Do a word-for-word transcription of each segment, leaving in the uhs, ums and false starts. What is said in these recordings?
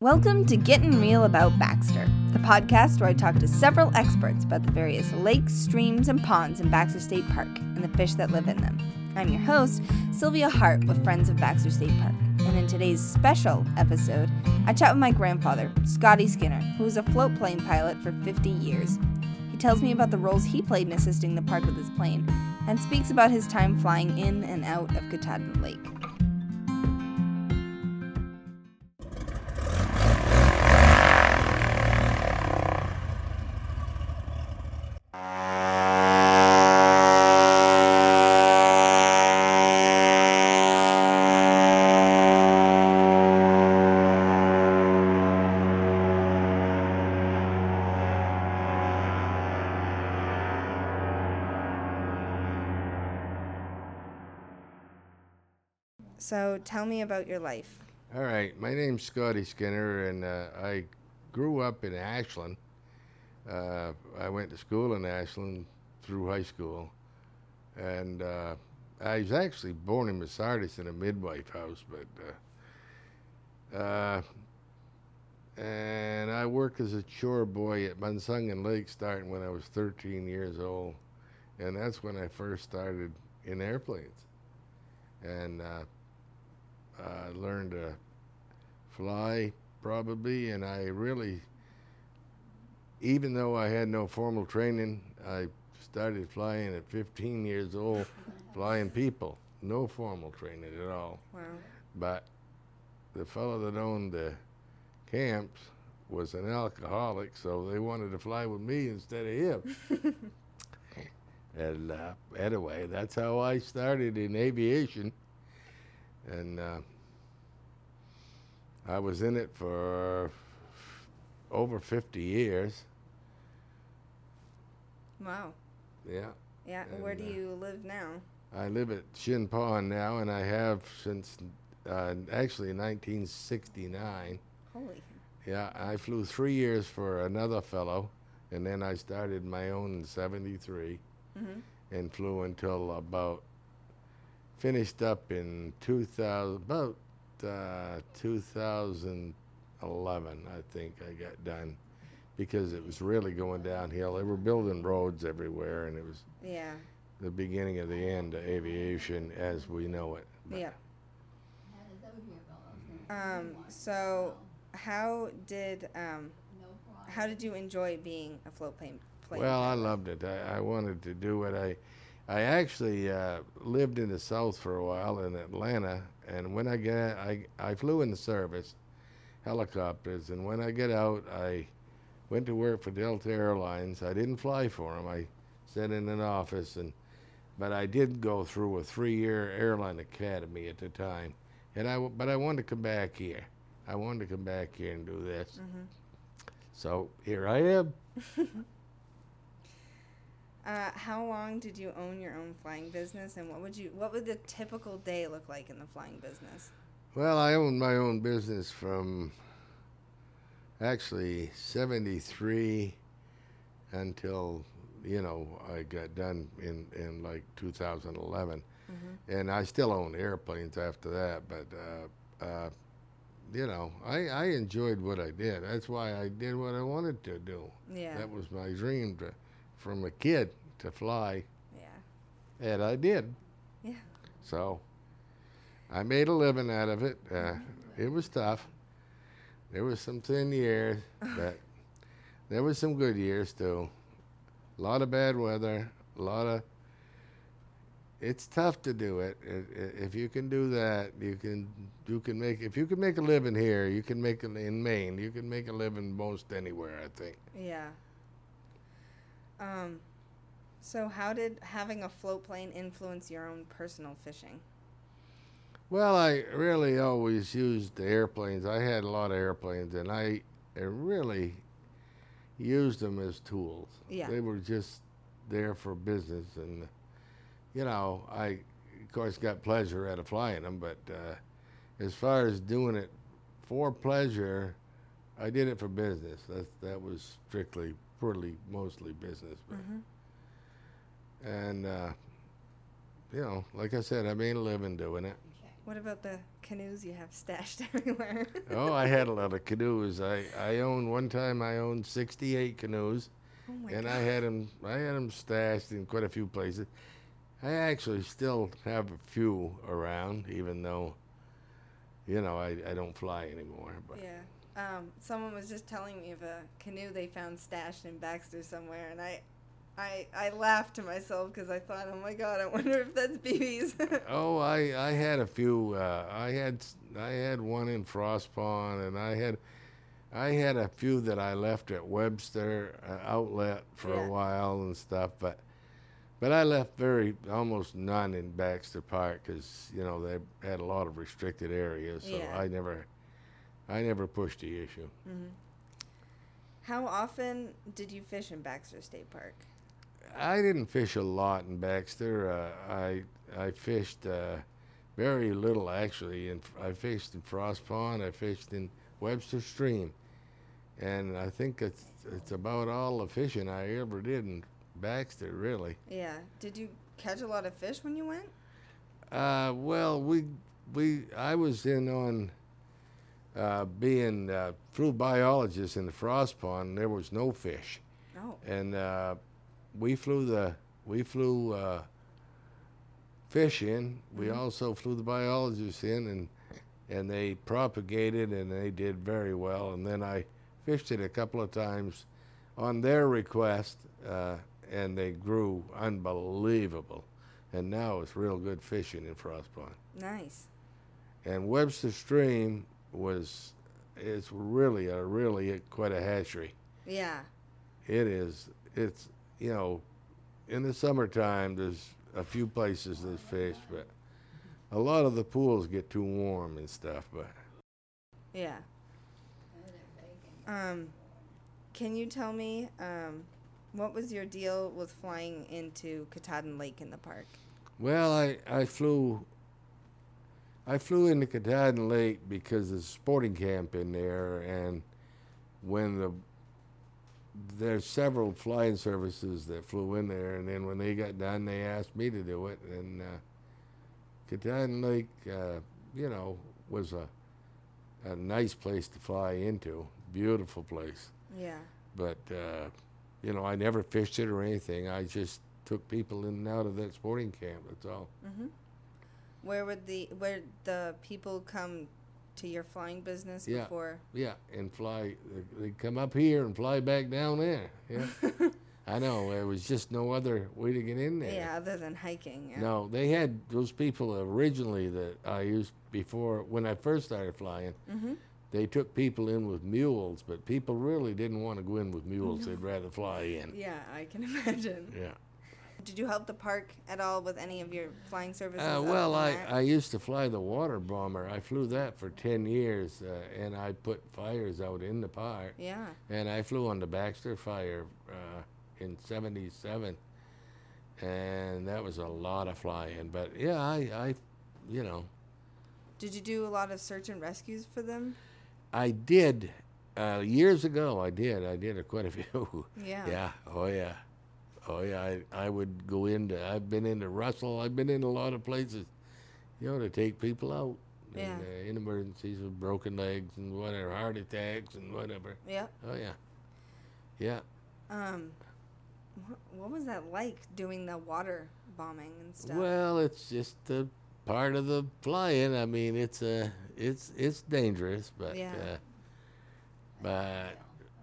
Welcome to Gettin' Real About Baxter, the podcast where I talk to several experts about the various lakes, streams, and ponds in Baxter State Park and the fish that live in them. I'm your host, Silvia Hartt with Friends of Baxter State Park, and in today's special episode, I chat with my grandfather, Scotty Skinner, who was a float plane pilot for fifty years. He tells me about the roles he played in assisting the park with his plane, and speaks about his time flying in and out of Katahdin Lake. So tell me about your life. All right. My name's Scotty Skinner, and uh, I grew up in Ashland. Uh, I went to school in Ashland through high school. And uh, I was actually born in Misardis in a midwife house. but uh, uh, And I worked as a chore boy at Munsungan Lake starting when I was thirteen years old. And that's when I first started in airplanes. And... Uh, I uh, learned to fly, probably, and I really, even though I had no formal training, I started flying at fifteen years old, flying people. No formal training at all. Wow. But the fellow that owned the camps was an alcoholic, so they wanted to fly with me instead of him. and uh, anyway, that's how I started in aviation. And uh, I was in it for f- over fifty years. Wow. Yeah. Yeah. And where do uh, you live now? I live at Shin Pong now, and I have since uh, actually nineteen sixty-nine. Holy. Yeah, I flew three years for another fellow, and then I started my own in seventy-three, mm-hmm. and flew until about. Finished up in two thousand, about uh, two thousand eleven, I think I got done, because it was really going downhill. They were building roads everywhere, and it was yeah. the beginning of the end of aviation as we know it. But yeah. Um. So, how did um, how did you enjoy being a float plane pilot? Well, I loved it. I, I wanted to do what I. I actually uh, lived in the South for a while in Atlanta, and when I got out, I, I flew in the service, helicopters, and when I got out, I went to work for Delta Airlines. I didn't fly for them. I sat in an office, and but I did go through a three-year airline academy at the time, and I w- but I wanted to come back here. I wanted to come back here and do this. Mm-hmm. So here I am. Uh, how long did you own your own flying business, and what would you? What would the typical day look like in the flying business? Well, I owned my own business from actually seventy-three until, you know, I got done in, in like two thousand eleven, mm-hmm. and I still owned airplanes after that. But uh, uh, you know, I, I enjoyed what I did. That's why I did what I wanted to do. Yeah, that was my dream to. From a kid to fly. Yeah. And I did. Yeah. So I made a living out of it. Uh, it was tough. There was some thin years, but there was some good years too. A lot of bad weather, a lot of, it's tough to do it. If you can do that, you can, you can make, if you can make a living here, you can make it in Maine, you can make a living most anywhere, I think. Yeah. Um, so how did having a float plane influence your own personal fishing? Well, I really always used the airplanes. I had a lot of airplanes, and I, I really used them as tools. Yeah. They were just there for business, and, you know, I, of course, got pleasure out of flying them, but uh, as far as doing it for pleasure, I did it for business. That, that was strictly Purely, mostly business, but mm-hmm. and uh, you know, like I said, I made a living doing it. What about the canoes you have stashed everywhere? Oh, I had a lot of canoes. I, I owned, one time I owned sixty-eight canoes. Oh my and God. I had them I had them stashed in quite a few places. I actually still have a few around, even though, you know, I, I don't fly anymore. But yeah. Um, someone was just telling me of a canoe they found stashed in Baxter somewhere, and I I, I laughed to myself because I thought, oh my God, I wonder if that's B B's. oh, I, I had a few. Uh, I had I had one in Frost Pond, and I had I had a few that I left at Webster uh, Outlet for yeah. a while and stuff. But but I left very almost none in Baxter Park because you know they had a lot of restricted areas, so yeah. I never I never pushed the issue. Mm-hmm. How often did you fish in Baxter State Park? I didn't fish a lot in Baxter. Uh, I I fished uh, very little actually, and I fished in Frost Pond. I fished in Webster Stream, and I think it's it's about all the fishing I ever did in Baxter, really. Yeah. Did you catch a lot of fish when you went? Uh, well, we we I was in on uh, being a food biologist in the Frost Pond. And there was no fish. Oh. And uh, We flew the we flew uh, fish in. We mm-hmm. also flew the biologists in, and and they propagated and they did very well. And then I fished it a couple of times on their request, uh, and they grew unbelievable. And now it's real good fishing in Frost Pond. Nice. And Webster Stream was it's really a really quite a hatchery. Yeah. It is. It's. You know, in the summertime, there's a few places there's fish, but a lot of the pools get too warm and stuff. But yeah. Um, can you tell me um, what was your deal with flying into Katahdin Lake in the park? Well, I, I flew I flew into Katahdin Lake because there's a sporting camp in there, and when the there's several flying services that flew in there, and then when they got done, they asked me to do it. And uh, Katahdin Lake, uh, you know, was a a nice place to fly into, beautiful place. Yeah. But uh, you know, I never fished it or anything. I just took people in and out of that sporting camp. That's all. Mm-hmm. Where would the where the people come? To your flying business yeah, before? Yeah, and fly. They come up here and fly back down there. Yeah, I know. There was just no other way to get in there. Yeah, other than hiking. Yeah. No, they had those people originally that I used before when I first started flying. Mm-hmm. They took people in with mules, but people really didn't want to go in with mules. No. They'd rather fly in. Yeah, I can imagine. Yeah. Did you help the park at all with any of your flying services? Uh, well, I, I used to fly the water bomber. I flew that for ten years, uh, and I put fires out in the park. Yeah. And I flew on the Baxter Fire uh, in seventy-seven, and that was a lot of flying. But, yeah, I, I, you know. Did you do a lot of search and rescues for them? I did. Uh, years ago, I did. I did a, quite a few. Yeah. Yeah. Oh, yeah. Oh, yeah, I, I would go into, I've been into Russell, I've been in a lot of places, you know, to take people out yeah. and, uh, in emergencies with broken legs and whatever, heart attacks and whatever. Yeah. Oh, yeah. Yeah. Um, wh- what was that like, doing the water bombing and stuff? Well, it's just a part of the flying. I mean, it's uh, it's it's dangerous, but, yeah. uh, but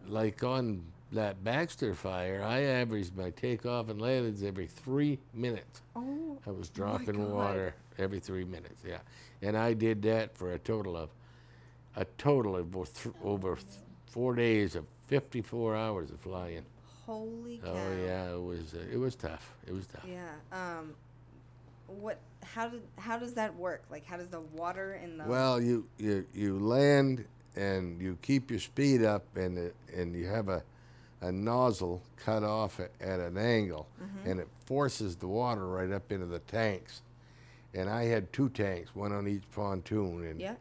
like on... that Baxter Fire, I averaged my takeoff and landings every three minutes. Oh, I was dropping water every three minutes, yeah. And I did that for a total of, a total of th- over th- four days of fifty-four hours of flying. Holy cow! Oh yeah, it was uh, it was tough. It was tough. Yeah. Um, what? How did? How does that work? Like, how does the water and the well, you you you land and you keep your speed up and uh, and you have a a nozzle cut off at, at an angle, mm-hmm. and it forces the water right up into the tanks. And I had two tanks, one on each pontoon, and yeah.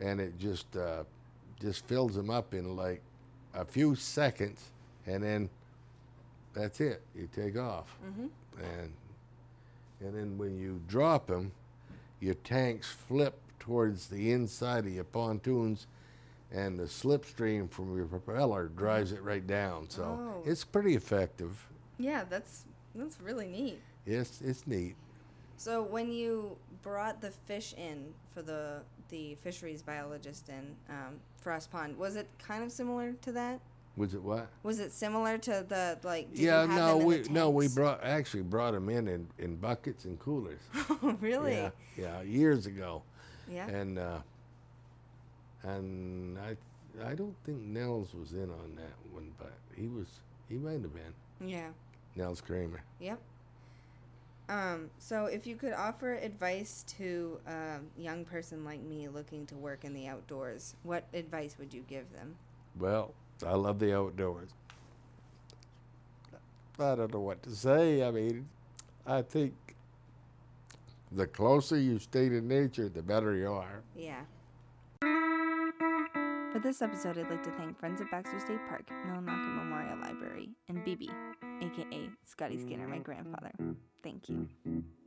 and it just uh, just fills them up in like a few seconds, and then that's it. You take off, mm-hmm. and and then when you drop them, your tanks flip towards the inside of your pontoons, and the slipstream from your propeller drives it right down. So oh. it's pretty effective. Yeah, that's that's really neat. Yes, it's neat. So when you brought the fish in for the the fisheries biologist in um, Frost Pond, was it kind of similar to that? Was it what? Was it similar to the like? Did yeah, you have no, them in we the tanks? no, we brought actually brought them in, in in buckets and coolers. Oh, really? Yeah, yeah, years ago. Yeah. And uh, and I I don't think Nels was in on that one, but he was he might have been. Yeah. Nels Kramer. Yep. Um, so if you could offer advice to a young person like me looking to work in the outdoors, what advice would you give them? Well, I love the outdoors. I don't know what to say. I mean, I think the closer you stay to nature, the better you are. Yeah. For this episode, I'd like to thank Friends of Baxter State Park, Millinocket Memorial Library, and B B, a k a. Scotty Skinner, my grandfather. Thank you.